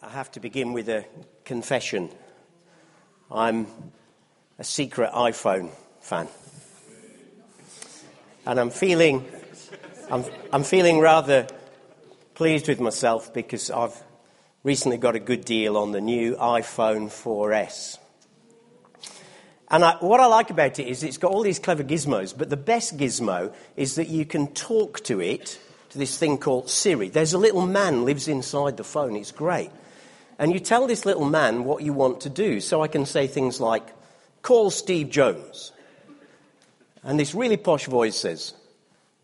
I have to begin with a confession. I'm a secret iPhone fan, and I'm feeling rather pleased with myself because I've recently got a good deal on the new iPhone 4S. And what I like about it is it's got all these clever gizmos, but the best gizmo is that you can talk to it, to this thing called Siri. There's a little man lives inside the phone. It's great. And you tell this little man what you want to do. So I can say things like, call Steve Jones. And this really posh voice says,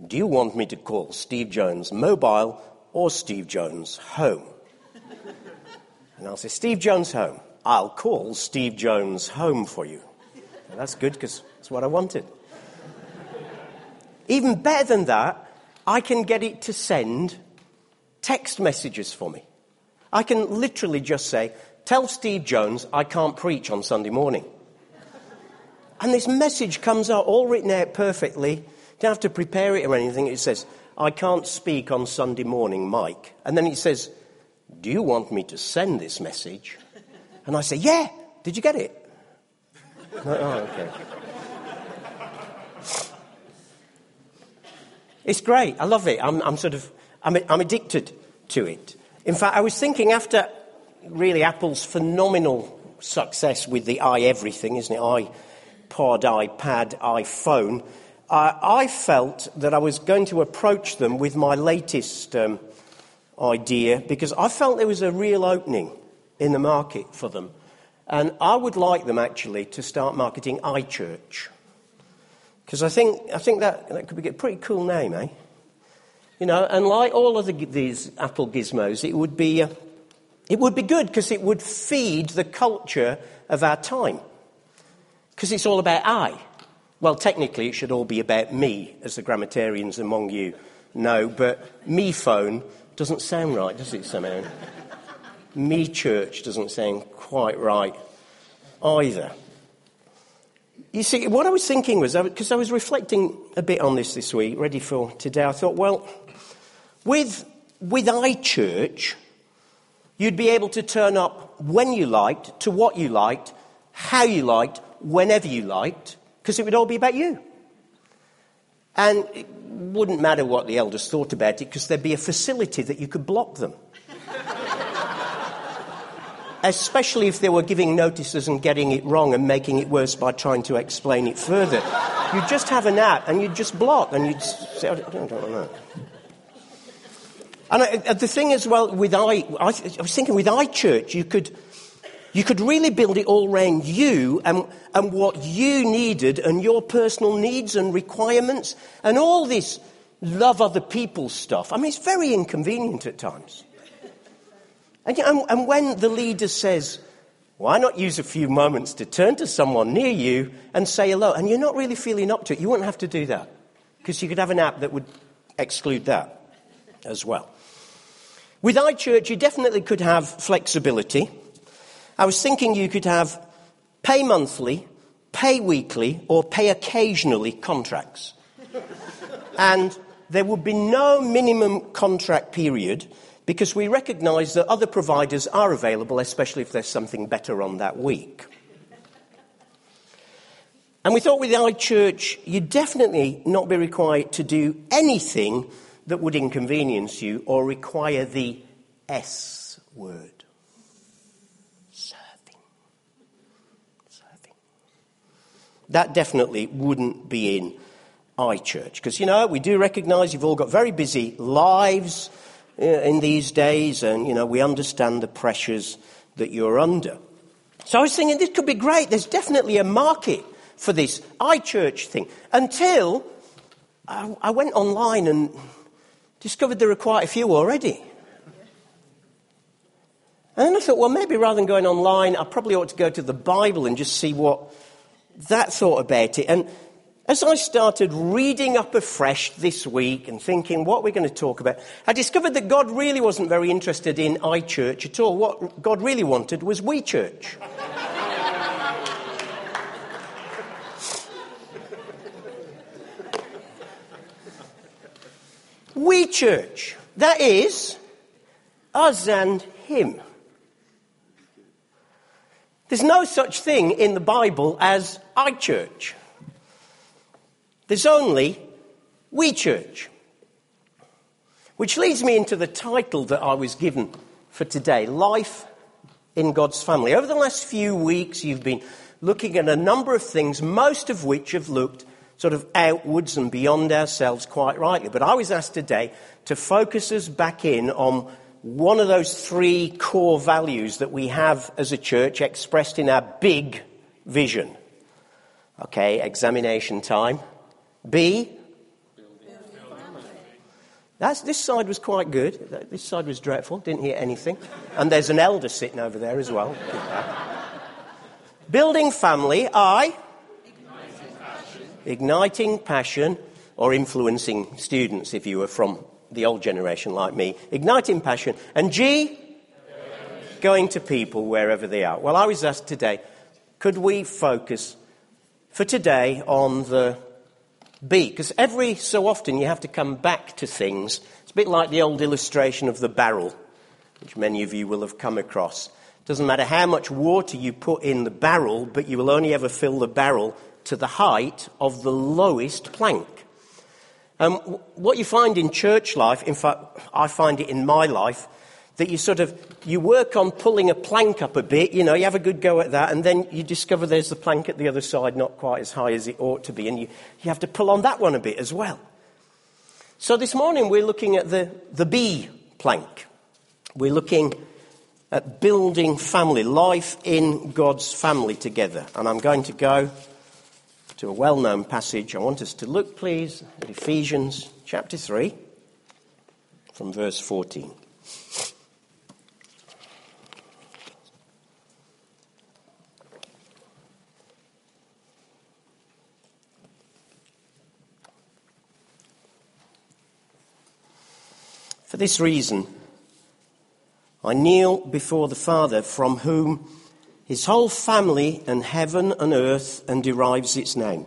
do you want me to call Steve Jones mobile or Steve Jones home? And I'll say, Steve Jones home. I'll call Steve Jones home for you. And that's good because that's what I wanted. Even better than that, I can get it to send text messages for me. I can literally just say, tell Steve Jones I can't preach on Sunday morning. And this message comes out all written out perfectly. You don't have to prepare it or anything. It says, I can't speak on Sunday morning, Mike. And then it says, do you want me to send this message? And I say, yeah, did you get it? No, oh, okay. It's great. I love it. I'm addicted to it. In fact, I was thinking after really Apple's phenomenal success with the everything, isn't it? iPod, iPad, iPhone. I felt that I was going to approach them with my latest idea because I felt there was a real opening in the market for them. And I would like them actually to start marketing iChurch. Because I think that could be a pretty cool name, eh? You know, and like all of these Apple gizmos, it would be good because it would feed the culture of our time. Because it's all about I. Well, technically, it should all be about me, as the grammatarians among you know. But me phone doesn't sound right, does it, somehow? Me church doesn't sound quite right either. You see, what I was thinking was, because I was reflecting a bit on this week, ready for today, I thought, well, with iChurch, you'd be able to turn up when you liked, to what you liked, how you liked, whenever you liked, because it would all be about you. And it wouldn't matter what the elders thought about it, because there'd be a facility that you could block them. Especially if they were giving notices and getting it wrong and making it worse by trying to explain it further. You'd just have an app and you'd just block and you'd say, I don't know. And the thing as well, with I was thinking with iChurch, you could really build it all around you and what you needed and your personal needs and requirements and all this love other people stuff. I mean, it's very inconvenient at times. And when the leader says, why not use a few moments to turn to someone near you and say hello? And you're not really feeling up to it. You wouldn't have to do that because you could have an app that would exclude that as well. With iChurch, you definitely could have flexibility. I was thinking you could have pay monthly, pay weekly, or pay occasionally contracts. And there would be no minimum contract period because we recognise that other providers are available, especially if there's something better on that week. And we thought with iChurch, you'd definitely not be required to do anything that would inconvenience you or require the S word. Serving. That definitely wouldn't be in iChurch. Because, you know, we do recognise you've all got very busy lives in these days, and, you know, we understand the pressures that you're under. So I was thinking, this could be great. There's definitely a market for this iChurch thing. Until I went online and discovered there are quite a few already. And then I thought, well, maybe rather than going online, I probably ought to go to the Bible and just see what that thought about it. And as I started reading up afresh this week and thinking what we're going to talk about, I discovered that God really wasn't very interested in iChurch at all. What God really wanted was WeChurch. WeChurch. That is, us and him. There's no such thing in the Bible as iChurch. There's only WeChurch. Which leads me into the title that I was given for today, Life in God's Family. Over the last few weeks, you've been looking at a number of things, most of which have looked sort of outwards and beyond ourselves, quite rightly. But I was asked today to focus us back in on one of those three core values that we have as a church expressed in our big vision. Okay, examination time. B. This side was quite good. This side was dreadful. Didn't hear anything. And there's an elder sitting over there as well. Building family. I. Igniting passion, or influencing students if you were from the old generation like me. Igniting passion. And G, going to people wherever they are. Well, I was asked today, could we focus for today on the B? Because every so often you have to come back to things. It's a bit like the old illustration of the barrel, which many of you will have come across. It doesn't matter how much water you put in the barrel, but you will only ever fill the barrel to the height of the lowest plank. What you find in church life, in fact, I find it in my life, that you work on pulling a plank up a bit, you have a good go at that, and then you discover there's the plank at the other side not quite as high as it ought to be, and you have to pull on that one a bit as well. So this morning we're looking at the B plank. We're looking at building family, life in God's family together. And I'm going to go to a well-known passage. I want us to look, please, at Ephesians chapter 3, from verse 14. For this reason, I kneel before the Father, from whom His whole family in heaven and earth and derives its name.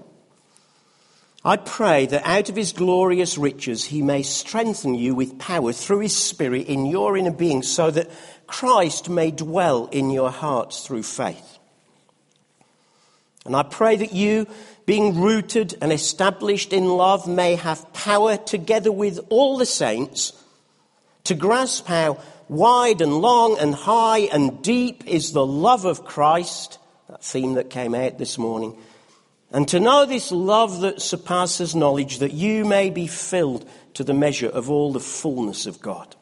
I pray that out of his glorious riches he may strengthen you with power through his Spirit in your inner being, so that Christ may dwell in your hearts through faith. And I pray that you, being rooted and established in love, may have power together with all the saints to grasp how wide and long and high and deep is the love of Christ, that theme that came out this morning, and to know this love that surpasses knowledge, that you may be filled to the measure of all the fullness of God.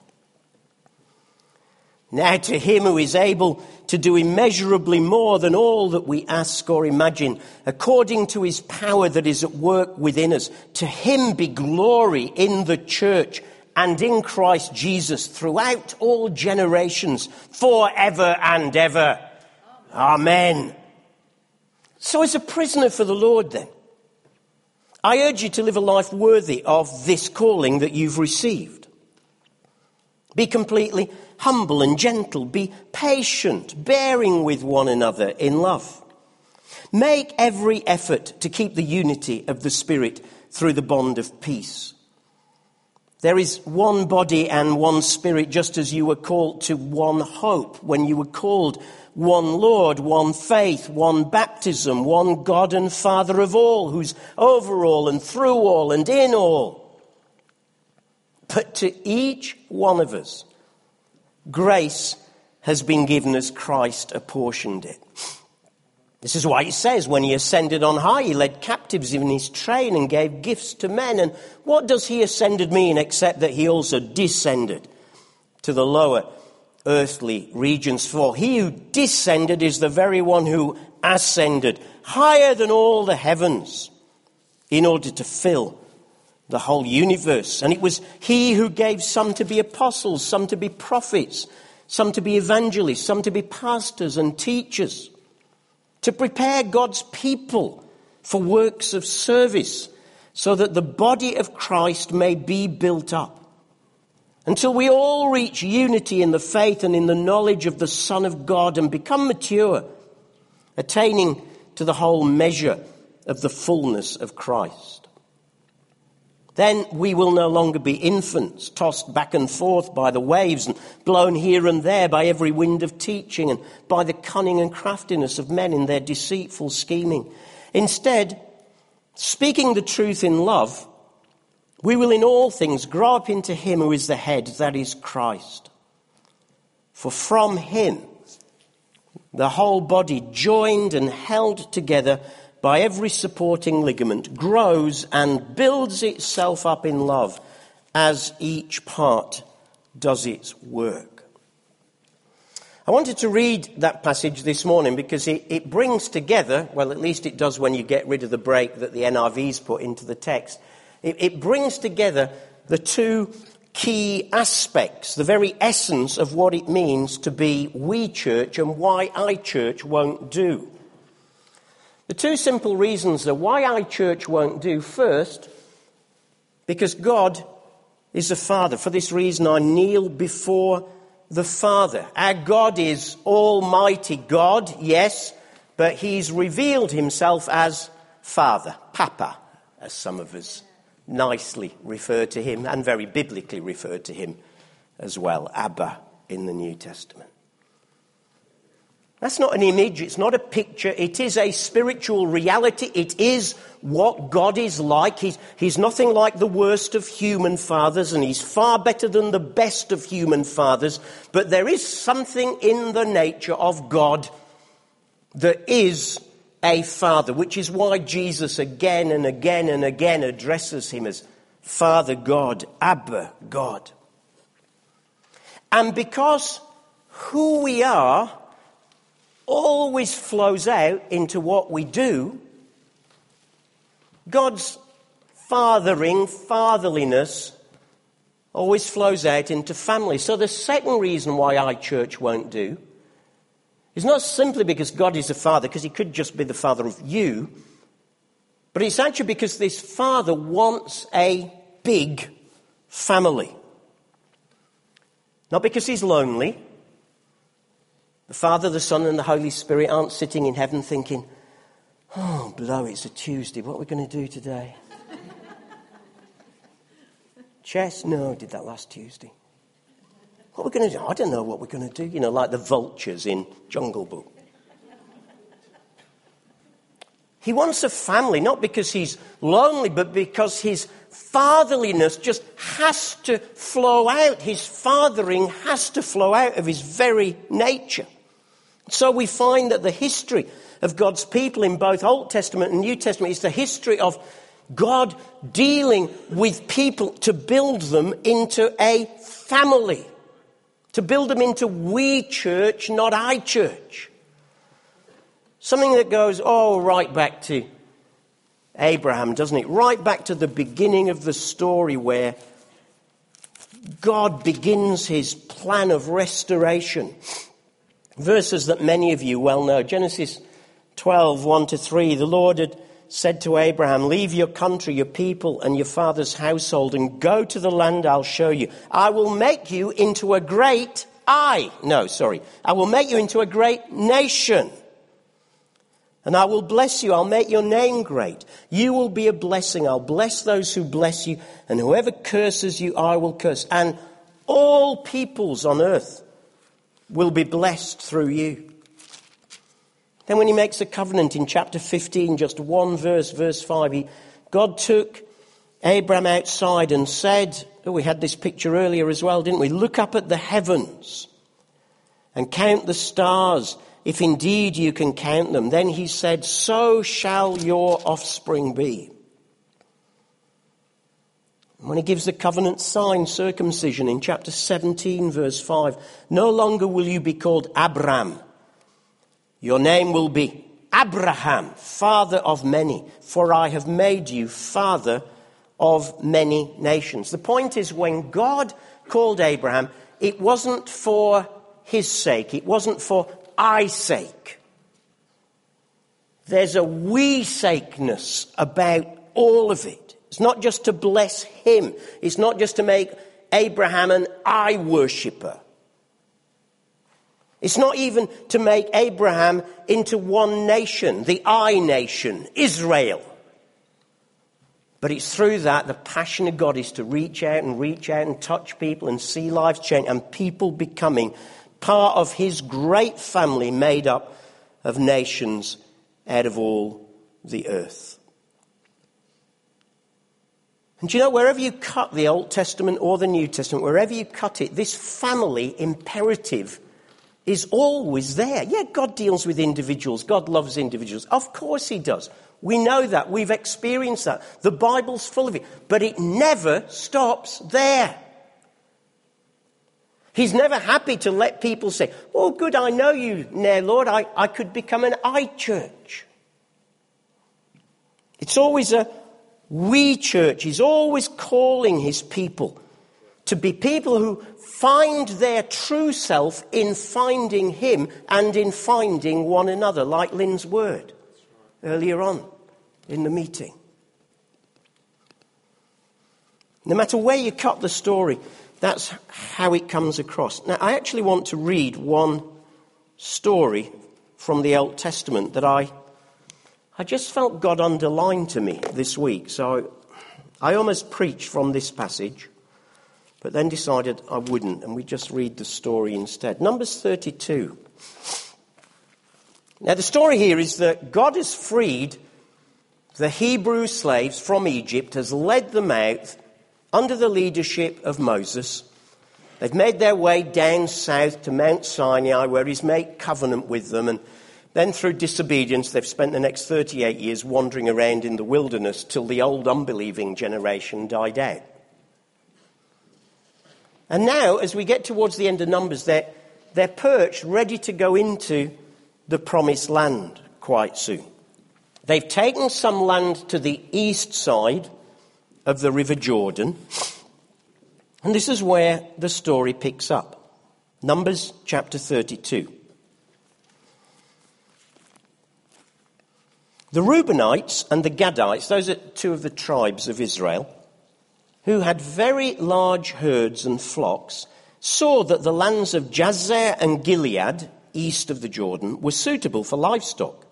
Now to him who is able to do immeasurably more than all that we ask or imagine, according to his power that is at work within us, to him be glory in the church and in Christ Jesus throughout all generations, forever and ever. Amen. So as a prisoner for the Lord then, I urge you to live a life worthy of this calling that you've received. Be completely humble and gentle. Be patient, bearing with one another in love. Make every effort to keep the unity of the Spirit through the bond of peace. There is one body and one Spirit, just as you were called to one hope when you were called, one Lord, one faith, one baptism, one God and Father of all, who's over all and through all and in all. But to each one of us, grace has been given as Christ apportioned it. This is why it says, when he ascended on high, he led captives in his train and gave gifts to men. And what does he ascended mean, except that he also descended to the lower earthly regions? For he who descended is the very one who ascended higher than all the heavens in order to fill the whole universe. And it was he who gave some to be apostles, some to be prophets, some to be evangelists, some to be pastors and teachers, to prepare God's people for works of service, so that the body of Christ may be built up, until we all reach unity in the faith and in the knowledge of the Son of God and become mature, attaining to the whole measure of the fullness of Christ. Then we will no longer be infants, tossed back and forth by the waves and blown here and there by every wind of teaching and by the cunning and craftiness of men in their deceitful scheming. Instead, speaking the truth in love, we will in all things grow up into him who is the head, that is Christ. For from him the whole body, joined and held together by every supporting ligament, grows and builds itself up in love as each part does its work. I wanted to read that passage this morning because it brings together, well, at least it does when you get rid of the break that the NIV's put into the text. It brings together the two key aspects, the very essence of what it means to be WeChurch and why iChurch won't do. The two simple reasons are why iChurch won't do. First, because God is a father. For this reason, I kneel before the Father. Our God is Almighty God, yes, but he's revealed himself as Father, Papa, as some of us nicely refer to him and very biblically refer to him as well, Abba in the New Testament. That's not an image, it's not a picture, it is a spiritual reality, it is what God is like. He's nothing like the worst of human fathers, and he's far better than the best of human fathers, but there is something in the nature of God that is a father, which is why Jesus again and again and again addresses him as Father God, Abba God. And because who we are always flows out into what we do, God's fatherliness always flows out into family. So the second reason why iChurch won't do is not simply because God is a father, because he could just be the father of you, but it's actually because this father wants a big family. Not because he's lonely. The Father, the Son, and the Holy Spirit aren't sitting in heaven thinking, oh, blow, it's a Tuesday, what are we going to do today? Chess? No, I did that last Tuesday. What are we going to do? I don't know what we're going to do. You know, like the vultures in Jungle Book. He wants a family, not because he's lonely, but because his fatherliness just has to flow out. His fathering has to flow out of his very nature. So we find that the history of God's people in both Old Testament and New Testament is the history of God dealing with people to build them into a family, to build them into we church, not I church. Something that goes, oh, right back to Abraham, doesn't it? Right back to the beginning of the story where God begins his plan of restoration. Verses that many of you well know. Genesis 12, 1-3. The Lord had said to Abraham, leave your country, your people, and your father's household, and go to the land I'll show you. I will make you into a great nation. And I will bless you, I'll make your name great. You will be a blessing, I'll bless those who bless you, and whoever curses you, I will curse. And all peoples on earth will be blessed through you. Then when he makes a covenant in chapter 15, just one verse, verse 5, God took Abraham outside and said, oh, we had this picture earlier as well, didn't we? Look up at the heavens and count the stars, if indeed you can count them. Then he said, so shall your offspring be. And when he gives the covenant sign, circumcision, in chapter 17, verse 5, no longer will you be called Abram. Your name will be Abraham, father of many, for I have made you father of many nations. The point is, when God called Abraham, it wasn't for his sake. It wasn't for I's sake. There's a we-sakeness about all of it. It's not just to bless him. It's not just to make Abraham an I worshipper. It's not even to make Abraham into one nation, the I nation, Israel. But it's through that the passion of God is to reach out and touch people and see lives change and people becoming part of his great family made up of nations out of all the earth. And do you know, wherever you cut the Old Testament or the New Testament, wherever you cut it, this family imperative is always there. Yeah, God deals with individuals. God loves individuals. Of course he does. We know that. We've experienced that. The Bible's full of it. But it never stops there. He's never happy to let people say, "Oh, good, I know you now, Lord. I could become an iChurch." It's always a WeChurch. He's always calling his people to be people who find their true self in finding him and in finding one another, like Lynn's word earlier on in the meeting. No matter where you cut the story, that's how it comes across. Now, I actually want to read one story from the Old Testament that I just felt God underline to me this week. So I almost preached from this passage, but then decided I wouldn't, and we just read the story instead. Numbers 32. Now, the story here is that God has freed the Hebrew slaves from Egypt, has led them out under the leadership of Moses. They've made their way down south to Mount Sinai, where he's made covenant with them, and then through disobedience, they've spent the next 38 years wandering around in the wilderness till the old unbelieving generation died out. And now, as we get towards the end of Numbers, they're perched, ready to go into the promised land quite soon. They've taken some land to the east side of the River Jordan. And this is where the story picks up. Numbers chapter 32. The Reubenites and the Gadites, those are two of the tribes of Israel, who had very large herds and flocks, saw that the lands of Jazer and Gilead, east of the Jordan, were suitable for livestock.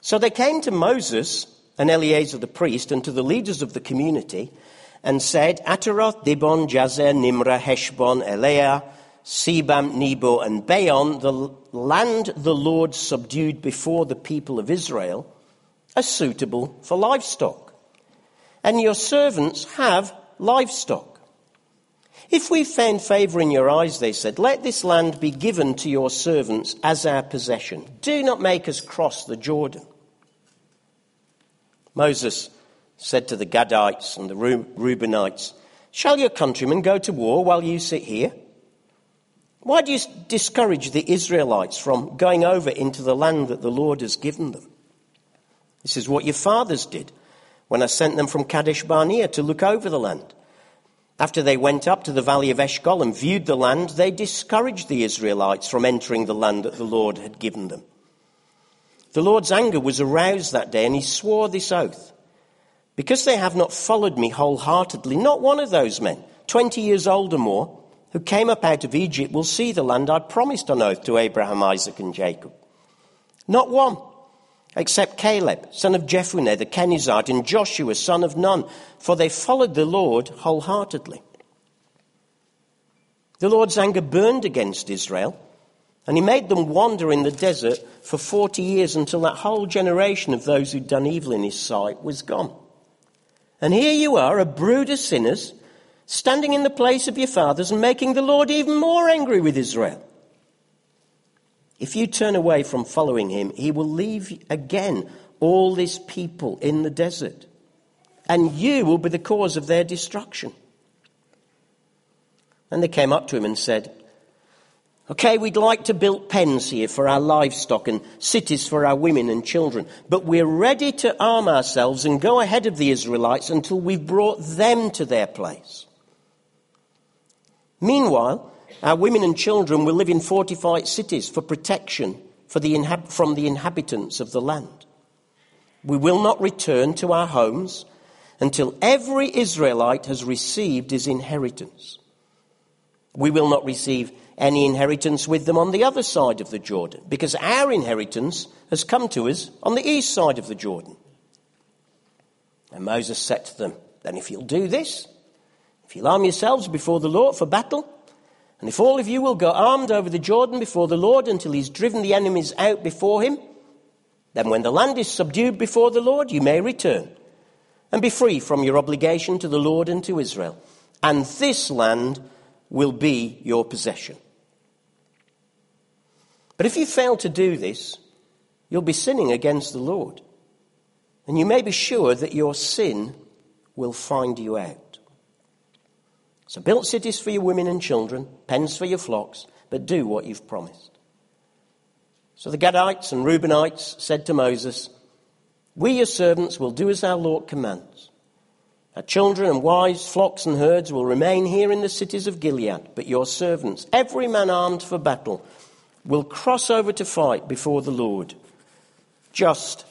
So they came to Moses and Eleazar the priest and to the leaders of the community and said, "Ataroth, Dibon, Jazer, Nimrah, Heshbon, Eleah, Sibam, Nebo, and Baon, the land the Lord subdued before the people of Israel, are suitable for livestock, and your servants have livestock. If we found favour in your eyes," they said, "let this land be given to your servants as our possession. Do not make us cross the Jordan." Moses said to the Gadites and the Reubenites, "Shall your countrymen go to war while you sit here? Why do you discourage the Israelites from going over into the land that the Lord has given them? This is what your fathers did when I sent them from Kadesh Barnea to look over the land. After they went up to the valley of Eshcol and viewed the land, they discouraged the Israelites from entering the land that the Lord had given them. The Lord's anger was aroused that day, and he swore this oath: because they have not followed me wholeheartedly, not one of those men, 20 years old or more, who came up out of Egypt will see the land I promised on oath to Abraham, Isaac, and Jacob. Not one, except Caleb, son of Jephunneh, the Kenizzite, and Joshua, son of Nun, for they followed the Lord wholeheartedly. The Lord's anger burned against Israel, and he made them wander in the desert for 40 years until that whole generation of those who'd done evil in his sight was gone. And here you are, a brood of sinners, standing in the place of your fathers and making the Lord even more angry with Israel. If you turn away from following him, he will leave again all this people in the desert, and you will be the cause of their destruction." And they came up to him and said, "Okay, we'd like to build pens here for our livestock and cities for our women and children, but we're ready to arm ourselves and go ahead of the Israelites until we've brought them to their place. Meanwhile, our women and children will live in fortified cities for protection from the inhabitants of the land. We will not return to our homes until every Israelite has received his inheritance. We will not receive any inheritance with them on the other side of the Jordan, because our inheritance has come to us on the east side of the Jordan." And Moses said to them, "Then if you'll do this, if you'll arm yourselves before the Lord for battle, and if all of you will go armed over the Jordan before the Lord until he's driven the enemies out before him, then when the land is subdued before the Lord, you may return and be free from your obligation to the Lord and to Israel. And this land will be your possession. But if you fail to do this, you'll be sinning against the Lord, and you may be sure that your sin will find you out. So build cities for your women and children, pens for your flocks, but do what you've promised." So the Gadites and Reubenites said to Moses, "We, your servants, will do as our Lord commands. Our children and wives, flocks and herds will remain here in the cities of Gilead, but your servants, every man armed for battle, will cross over to fight before the Lord, just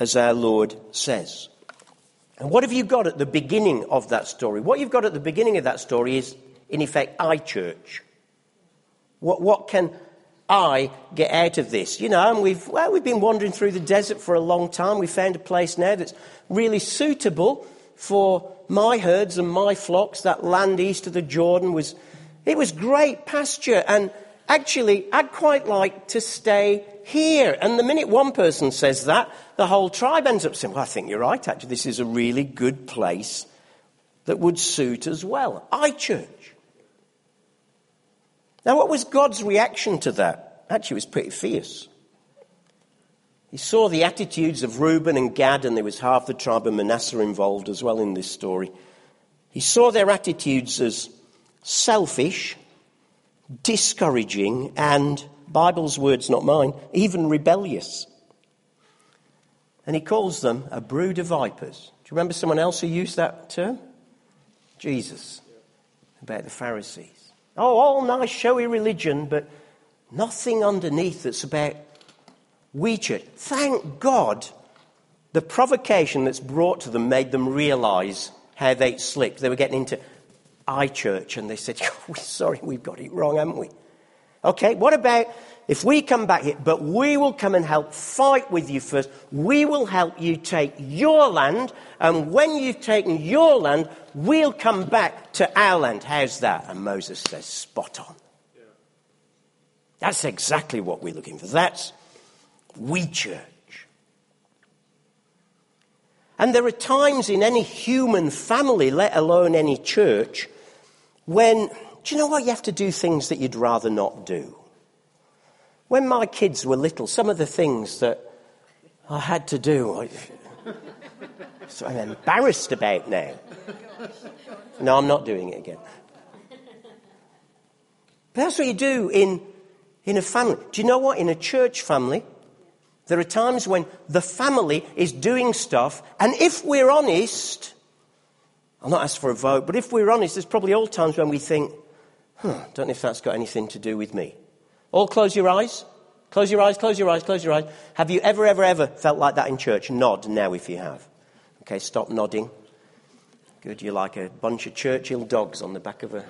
as our Lord says." And what have you got at the beginning of that story? What you've got at the beginning of that story is, in effect, iChurch. What can I get out of this? You know, and we've been wandering through the desert for a long time. We found a place now that's really suitable for my herds and my flocks. That land east of the Jordan was great pasture, and actually, I'd quite like to stay here. And the minute one person says that, the whole tribe ends up saying, "Well, I think you're right, actually. This is a really good place that would suit us well." iChurch. Now, what was God's reaction to that? Actually, it was pretty fierce. He saw the attitudes of Reuben and Gad, and there was half the tribe of Manasseh involved as well in this story. He saw their attitudes as selfish, discouraging, and, Bible's words, not mine, even rebellious. And he calls them a brood of vipers. Do you remember someone else who used that term? Jesus, about the Pharisees. Oh, all nice showy religion, but nothing underneath that's about WeChurch. Thank God the provocation that's brought to them made them realise how they'd slipped. They were getting into iChurch, and they said, "Oh, sorry, we've got it wrong, haven't we? Okay, what about if we come back here, but we will come and help fight with you first. We will help you take your land, and when you've taken your land, we'll come back to our land. How's that?" And Moses says, "Spot on." Yeah. That's exactly what we're looking for. That's WeChurch. And there are times in any human family, let alone any church, when, do you know what, you have to do things that you'd rather not do. When my kids were little, some of the things that I had to do, so I'm embarrassed about now. No, I'm not doing it again. But that's what you do in a family. Do you know what? In a church family, there are times when the family is doing stuff, and if we're honest, I'll not ask for a vote, but if we're honest, there's probably all times when we think, don't know if that's got anything to do with me. All close your eyes. Close your eyes, close your eyes, close your eyes. Have you ever felt like that in church? Nod now if you have. Okay, stop nodding. Good, you're like a bunch of Churchill dogs on the back of a...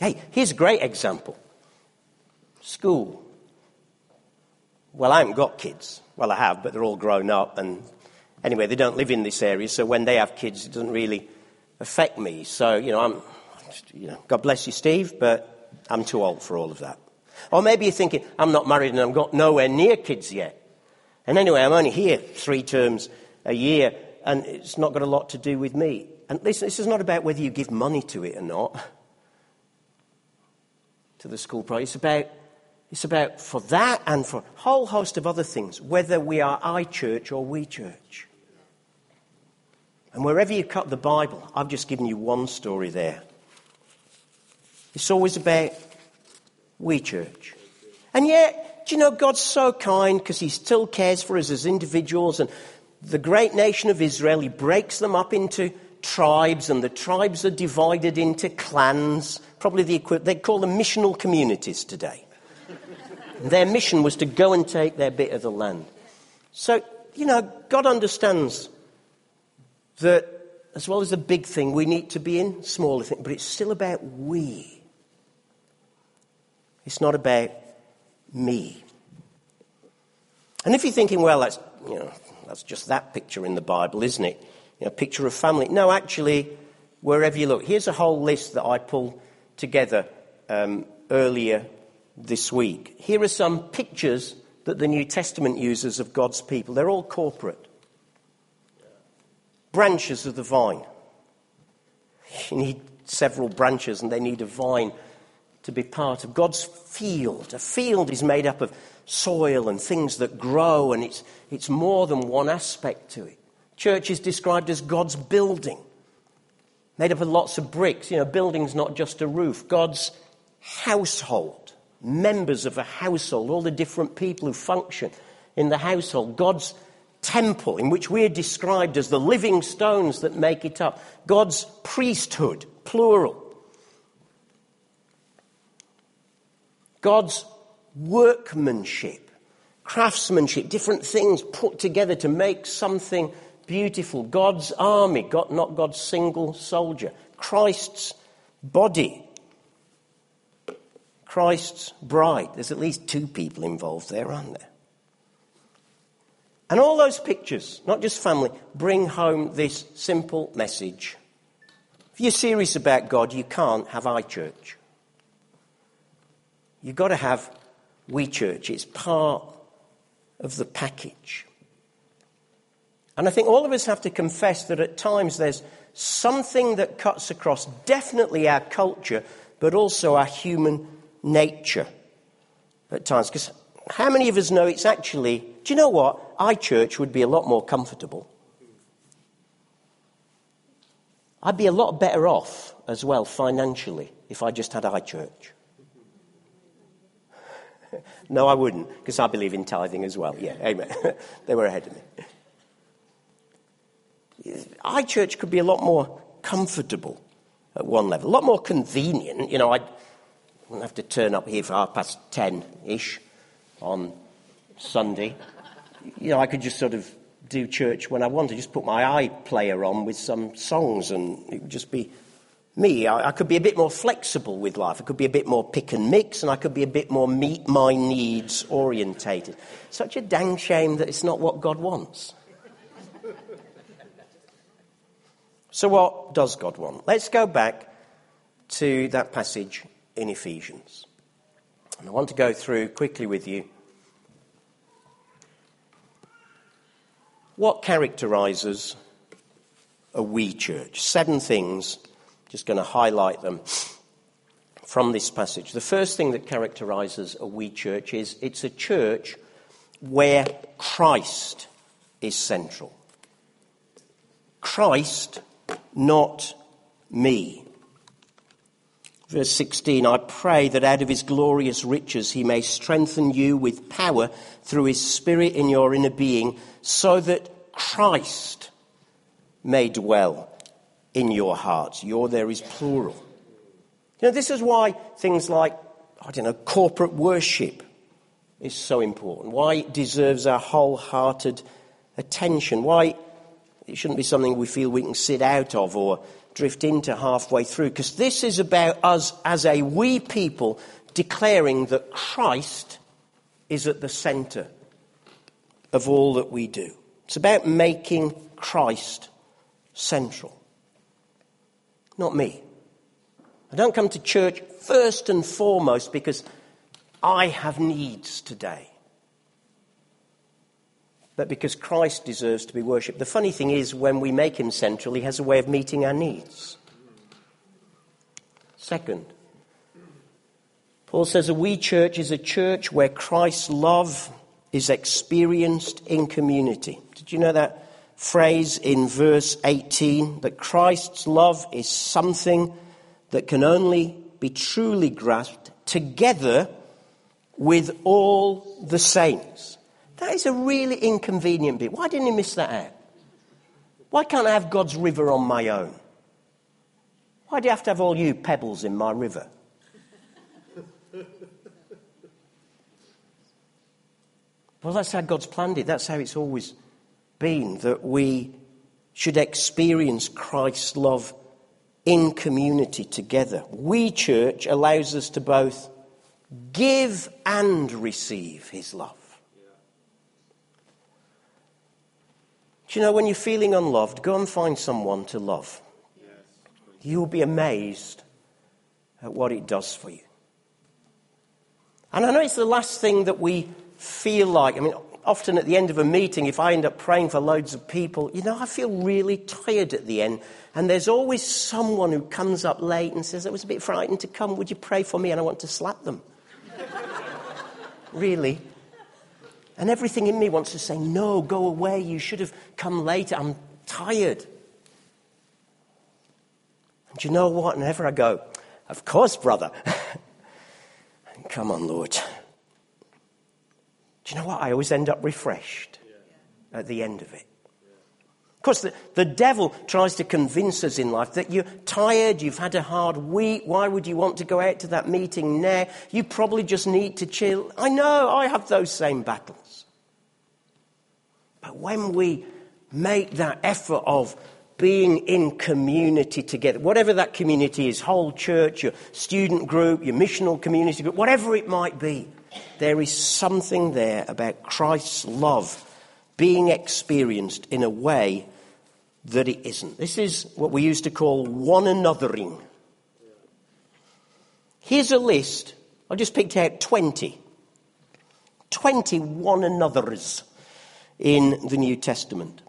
Hey, here's a great example. School. Well, I haven't got kids. Well, I have, but they're all grown up. And anyway, they don't live in this area, so when they have kids, it doesn't really affect me. So, I'm God bless you, Steve, but I'm too old for all of that. Or maybe you're thinking, I'm not married and I've got nowhere near kids yet. And anyway, I'm only here 3 terms a year, and it's not got a lot to do with me. And listen, this is not about whether you give money to it or not, to the school project. It's about for that and for a whole host of other things, whether we are iChurch or WeChurch. And wherever you cut the Bible, I've just given you one story there. It's always about WeChurch. And yet, do you know, God's so kind because he still cares for us as individuals, and the great nation of Israel, he breaks them up into tribes, and the tribes are divided into clans, probably they call them missional communities today. Their mission was to go and take their bit of the land. So, God understands that as well as the big thing, we need to be in smaller things, but it's still about we. It's not about me. And if you're thinking, well, that's that's just that picture in the Bible, isn't it? Picture of family. No, actually, wherever you look. Here's a whole list that I pulled together earlier this week. Here are some pictures that the New Testament uses of God's people. They're all corporate. Branches of the vine. You need several branches, and they need a vine to be part of God's field. A field is made up of soil and things that grow, and it's more than one aspect to it. Church is described as God's building, made up of lots of bricks. Building's not just a roof. God's household, members of a household, all the different people who function in the household. God's temple, in which we're described as the living stones that make it up. God's priesthood, plural. God's workmanship, craftsmanship, different things put together to make something beautiful. God's army, not God's single soldier. Christ's body. Christ's bride. There's at least two people involved there, aren't there? And all those pictures, not just family, bring home this simple message. If you're serious about God, you can't have iChurch. You've got to have WeChurch. It's part of the package. And I think all of us have to confess that at times there's something that cuts across definitely our culture, but also our human nature at times. Because how many of us know it's actually, do you know what? iChurch would be a lot more comfortable. I'd be a lot better off as well financially if I just had iChurch. No, I wouldn't, because I believe in tithing as well. Yeah, amen. They were ahead of me. iChurch could be a lot more comfortable at one level, a lot more convenient. I wouldn't have to turn up here for 10:30-ish. On Sunday, I could just sort of do church when I wanted, just put my iPlayer on with some songs, and it would just be me. I could be a bit more flexible with life. I could be a bit more pick and mix, and I could be a bit more meet my needs orientated. Such a dang shame that it's not what God wants. So what does God want? Let's go back to that passage in Ephesians. And I want to go through quickly with you what characterises a we church. 7 things, just going to highlight them from this passage. The first thing that characterises a we church is it's a church where Christ is central. Christ, not me. Verse 16, I pray that out of his glorious riches he may strengthen you with power through his Spirit in your inner being, so that Christ may dwell in your hearts. Your there is plural. This is why things like, corporate worship is so important. Why it deserves our wholehearted attention. Why it shouldn't be something we feel we can sit out of or drift into halfway through, because this is about us as a we people declaring that Christ is at the centre of all that we do. It's about making Christ central, not me. I don't come to church first and foremost because I have needs today, but because Christ deserves to be worshipped. The funny thing is, when we make him central, he has a way of meeting our needs. Second, Paul says a we church is a church where Christ's love is experienced in community. Did you know that phrase in verse 18? That Christ's love is something that can only be truly grasped together with all the saints. That is a really inconvenient bit. Why didn't he miss that out? Why can't I have God's river on my own? Why do you have to have all you pebbles in my river? Well, that's how God's planned it. That's how it's always been, that we should experience Christ's love in community together. We church allows us to both give and receive his love. Do you know, when you're feeling unloved, go and find someone to love. Yes. You'll be amazed at what it does for you. And I know it's the last thing that we feel like. I mean, often at the end of a meeting, if I end up praying for loads of people, you know, I feel really tired at the end. And there's always someone who comes up late and says, I was a bit frightened to come. Would you pray for me? And I want to slap them. Really. And everything in me wants to say, no, go away. You should have come later. I'm tired. And you know what? Whenever I go, of course, brother. And come on, Lord. Do you know what? I always end up refreshed at the end of it. Of course, the devil tries to convince us in life that you're tired, you've had a hard week, why would you want to go out to that meeting now? You probably just need to chill. I know, I have those same battles. But when we make that effort of being in community together, whatever that community is, whole church, your student group, your missional community group, whatever it might be, there is something there about Christ's love being experienced in a way that it isn't. This is what we used to call one anothering. Here's a list. I just picked out 20. 20 one anotherers in the New Testament.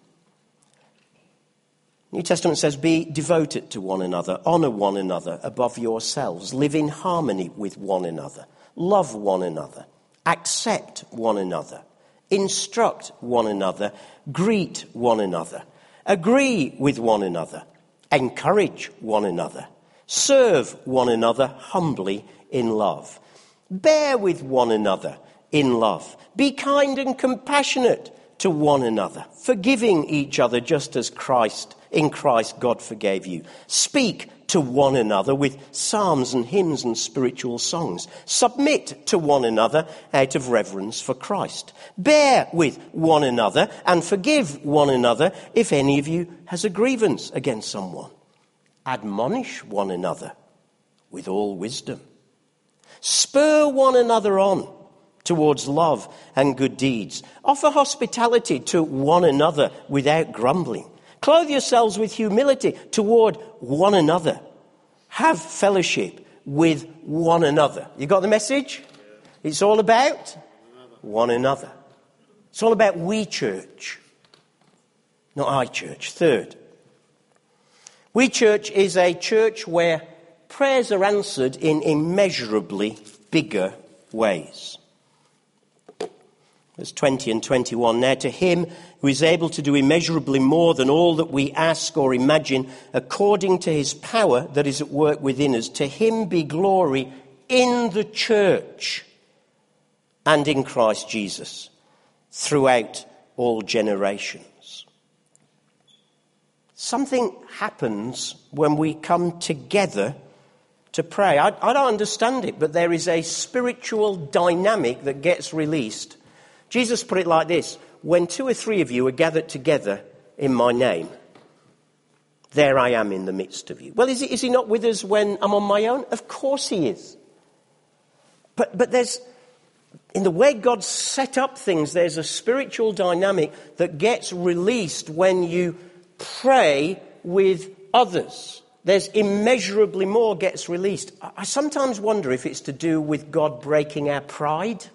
New Testament says, be devoted to one another, honour one another above yourselves, live in harmony with one another. Love one another, accept one another, instruct one another, greet one another, agree with one another, encourage one another, serve one another humbly in love, bear with one another in love, be kind and compassionate to one another, forgiving each other just as in Christ God forgave you. Speak to one another with psalms and hymns and spiritual songs. Submit to one another out of reverence for Christ. Bear with one another and forgive one another if any of you has a grievance against someone. Admonish one another with all wisdom. Spur one another on towards love and good deeds. Offer hospitality to one another without grumbling. Clothe yourselves with humility toward one another. Have fellowship with one another. You got the message? Yeah. It's all about one another. It's all about WeChurch, not iChurch. Third, WeChurch is a church where prayers are answered in immeasurably bigger ways. Verse 20 and 21, now to him who is able to do immeasurably more than all that we ask or imagine, according to his power that is at work within us, to him be glory in the church and in Christ Jesus throughout all generations. Something happens when we come together to pray. I don't understand it, but there is a spiritual dynamic that gets released. Jesus put it like this, when two or three of you are gathered together in my name, there I am in the midst of you. Well, is he not with us when I'm on my own? Of course he is. But there's, in the way God set up things, there's a spiritual dynamic that gets released when you pray with others. There's immeasurably more gets released. I sometimes wonder if it's to do with God breaking our pride.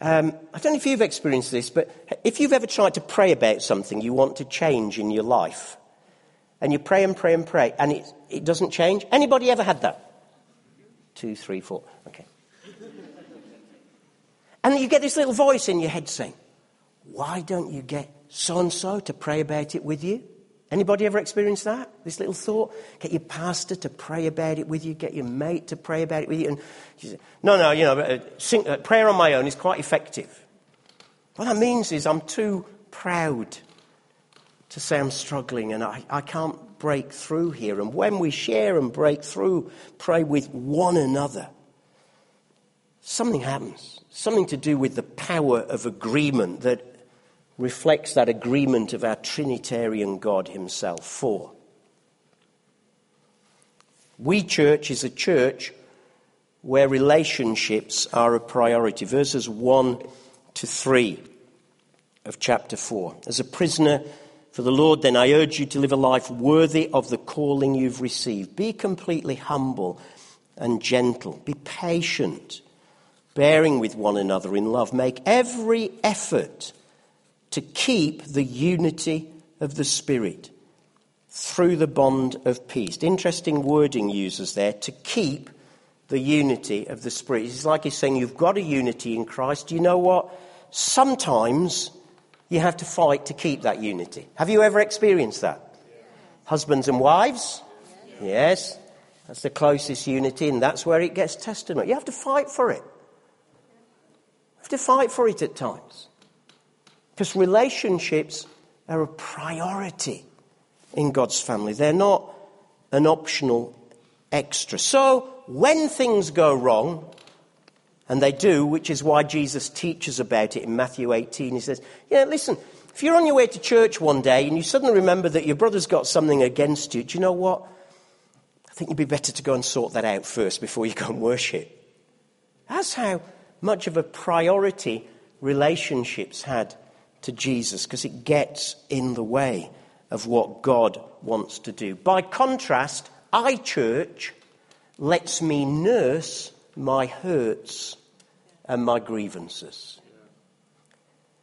I don't know if you've experienced this, but if you've ever tried to pray about something you want to change in your life, and you pray and pray and pray, and it doesn't change. Anybody ever had that? 2, 3, 4. Okay. And you get this little voice in your head saying, why don't you get so-and-so to pray about it with you? Anybody ever experienced that? This little thought? Get your pastor to pray about it with you. Get your mate to pray about it with you. And she said, no, you know, prayer on my own is quite effective. What that means is I'm too proud to say I'm struggling and I can't break through here. And when we share and break through, pray with one another, something happens. Something to do with the power of agreement that reflects that agreement of our Trinitarian God himself. 4. WeChurch is a church where relationships are a priority. Verses 1 to 3 of chapter 4. As a prisoner for the Lord, then I urge you to live a life worthy of the calling you've received. Be completely humble and gentle. Be patient, bearing with one another in love. Make every effort to keep the unity of the Spirit through the bond of peace. Interesting wording uses there, to keep the unity of the Spirit. It's like he's saying you've got a unity in Christ. Do you know what? Sometimes you have to fight to keep that unity. Have you ever experienced that? Yes. Husbands and wives? Yes. Yes. That's the closest unity, and that's where it gets tested. You have to fight for it. You have to fight for it at times. Because relationships are a priority in God's family. They're not an optional extra. So when things go wrong, and they do, which is why Jesus teaches about it in Matthew 18. He says, yeah, listen, if you're on your way to church one day and you suddenly remember that your brother's got something against you, do you know what? I think you'd be better to go and sort that out first before you go and worship. That's how much of a priority relationships had to Jesus, because it gets in the way of what God wants to do. By contrast, iChurch lets me nurse my hurts and my grievances.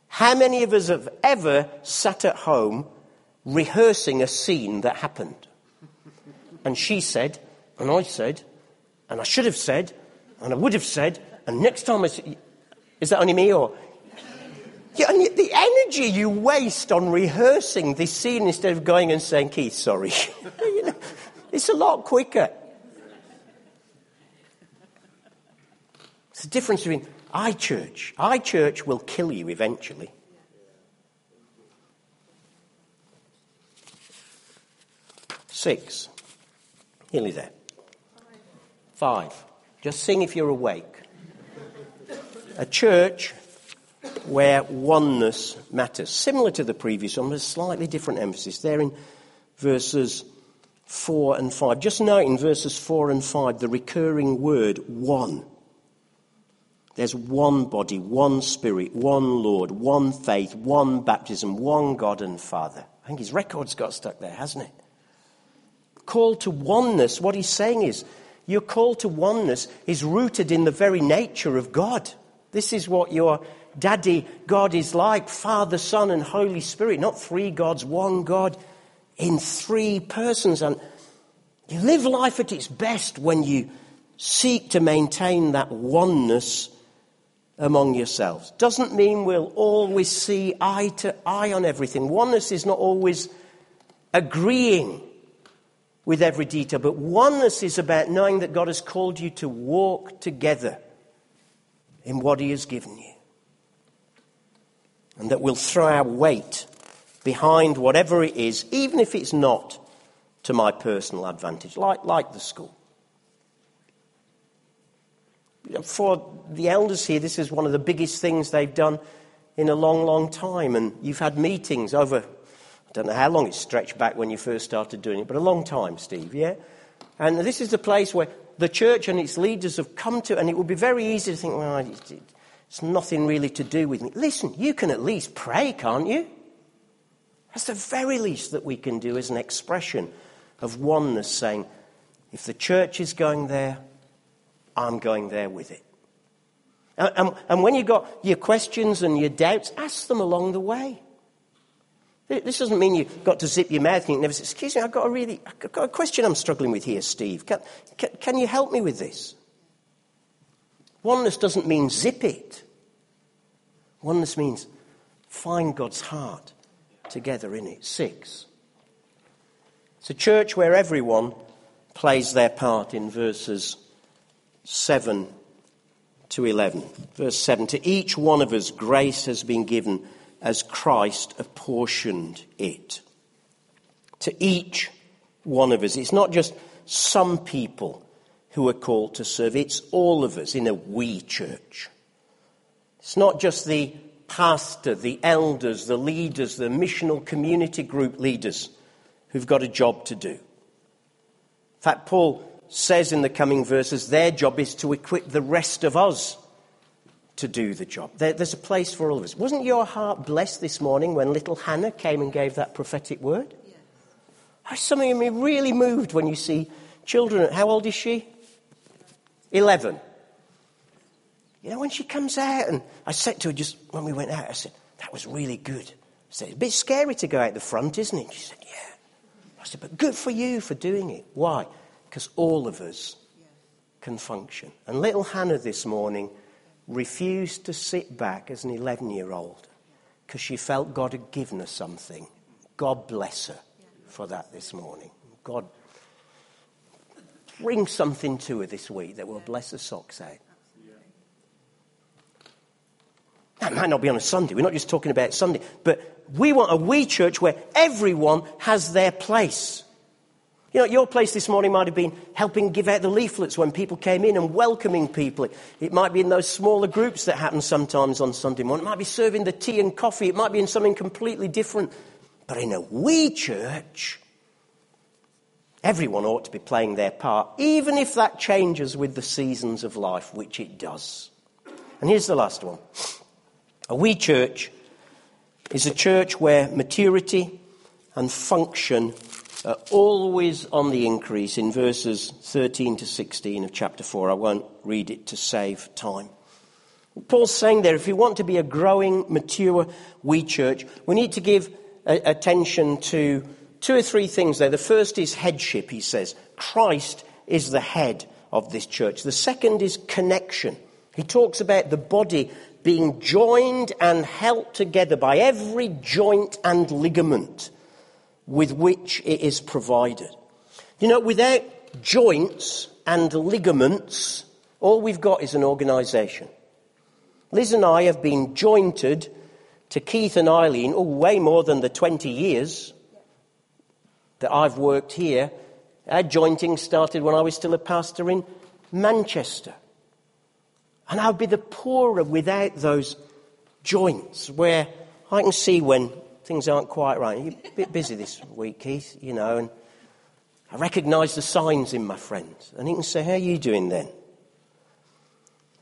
How many of us have ever sat at home rehearsing a scene that happened? And she said, and I said, and I should have said, and I would have said, and next time I said, is that only me or? Yeah, and the energy you waste on rehearsing this scene instead of going and saying, Keith, sorry. You know, it's a lot quicker. It's the difference between iChurch. iChurch will kill you eventually. Six. Nearly there. Five. Just sing if you're awake. A church where oneness matters. Similar to the previous one, but a slightly different emphasis. There in verses 4 and 5. Just note in verses 4 and 5 the recurring word one. There's one body, one spirit, one Lord, one faith, one baptism, one God and Father. I think his record's got stuck there, hasn't it? Called to oneness, what he's saying is, your call to oneness is rooted in the very nature of God. This is what your daddy God is like, Father, Son and Holy Spirit, not three gods, one God in three persons. And you live life at its best when you seek to maintain that oneness among yourselves. Doesn't mean we'll always see eye to eye on everything. Oneness is not always agreeing with every detail, but oneness is about knowing that God has called you to walk together in what he has given you, and that we'll throw our weight behind whatever it is, even if it's not to my personal advantage, like the school. For the elders here, this is one of the biggest things they've done in a long, long time. And you've had meetings over, I don't know how long it's stretched back when you first started doing it, but a long time, Steve, yeah? And this is the place where the church and its leaders have come to, and it would be very easy to think, well, it's nothing really to do with me. Listen, you can at least pray, can't you? That's the very least that we can do as an expression of oneness, saying, if the church is going there, I'm going there with it. And when you've got your questions and your doubts, ask them along the way. This doesn't mean you've got to zip your mouth and you never say, excuse me, I've got a question I'm struggling with here, Steve. Can you help me with this? Oneness doesn't mean zip it. Oneness means find God's heart together in it. Six. It's a church where everyone plays their part in verses 7 to 11. Verse 7, to each one of us grace has been given as Christ apportioned it. To each one of us. It's not just some people who are called to serve. It's all of us in a we church. It's not just the pastor, the elders, the leaders, the missional community group leaders who've got a job to do. In fact, Paul says in the coming verses, their job is to equip the rest of us to do the job. There's a place for all of us. Wasn't your heart blessed this morning when little Hannah came and gave that prophetic word? Yeah. Something in me really moved when you see children. How old is she? 11. You know, when she comes out, and I said to her just when we went out, I said, that was really good. I said, it's a bit scary to go out the front, isn't it? She said, yeah. I said, but good for you for doing it. Why? Because all of us can function. And little Hannah this morning refused to sit back as an 11-year-old because she felt God had given her something. God bless her for that this morning. God bring something to her this week that will bless her socks out. That might not be on a Sunday. We're not just talking about Sunday. But we want a WeChurch where everyone has their place. You know, your place this morning might have been helping give out the leaflets when people came in and welcoming people. It might be in those smaller groups that happen sometimes on Sunday morning. It might be serving the tea and coffee. It might be in something completely different. But in a WeChurch, everyone ought to be playing their part, even if that changes with the seasons of life, which it does. And here's the last one. A WeChurch is a church where maturity and function are always on the increase in verses 13 to 16 of chapter 4. I won't read it to save time. Paul's saying there, if we want to be a growing, mature WeChurch, we need to give attention to two or three things there. The first is headship, he says. Christ is the head of this church. The second is connection. He talks about the body being joined and held together by every joint and ligament with which it is provided. You know, without joints and ligaments, all we've got is an organisation. Liz and I have been jointed to Keith and Eileen, way more than the 20 years that I've worked here. Our jointing started when I was still a pastor in Manchester. And I'll be the poorer without those joints where I can see when things aren't quite right. You're a bit busy this week, Keith, you know, and I recognise the signs in my friends. And he can say, how are you doing then?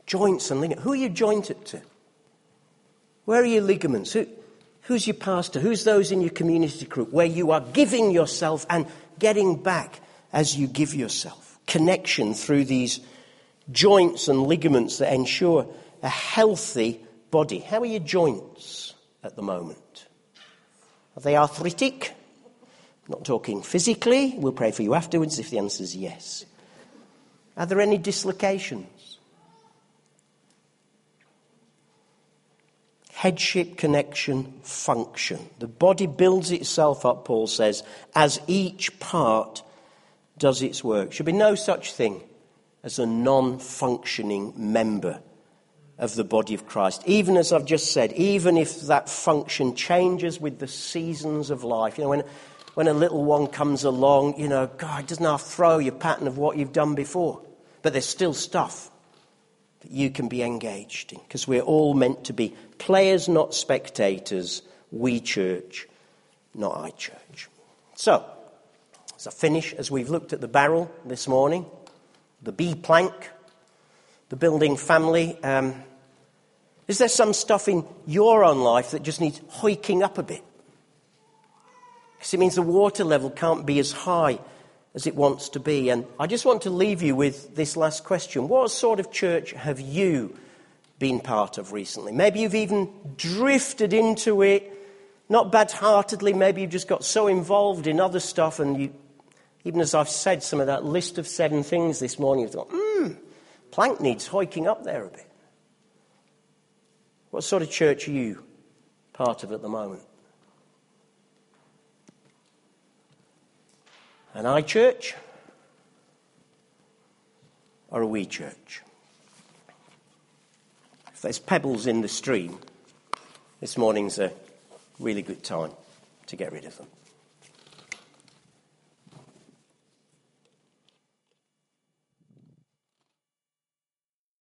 Joints and ligaments. Who are you jointed to? Where are your ligaments? Who's your pastor? Who's those in your community group where you are giving yourself and getting back as you give yourself? Connection through these joints and ligaments that ensure a healthy body. How are your joints at the moment? Are they arthritic? Not talking physically. We'll pray for you afterwards if the answer is yes. Are there any dislocations? Headship, connection, function. The body builds itself up, Paul says, as each part does its work. Should be no such thing as a non-functioning member of the body of Christ. Even as I've just said, even if that function changes with the seasons of life. You know, when a little one comes along, you know, God, doesn't half throw your pattern of what you've done before. But there's still stuff that you can be engaged in. Because we're all meant to be players, not spectators. We church, not I church. So, as I finish, as we've looked at the barrel this morning, the B plank, the building family. Is there some stuff in your own life that just needs hoiking up a bit? Because it means the water level can't be as high as it wants to be. And I just want to leave you with this last question. What sort of church have you been part of recently? Maybe you've even drifted into it, not bad-heartedly. Maybe you've just got so involved in other stuff and you, even as I've said some of that list of 7 things this morning, you've thought, plank needs hoiking up there a bit. What sort of church are you part of at the moment? An iChurch or a WeChurch? If there's pebbles in the stream, this morning's a really good time to get rid of them.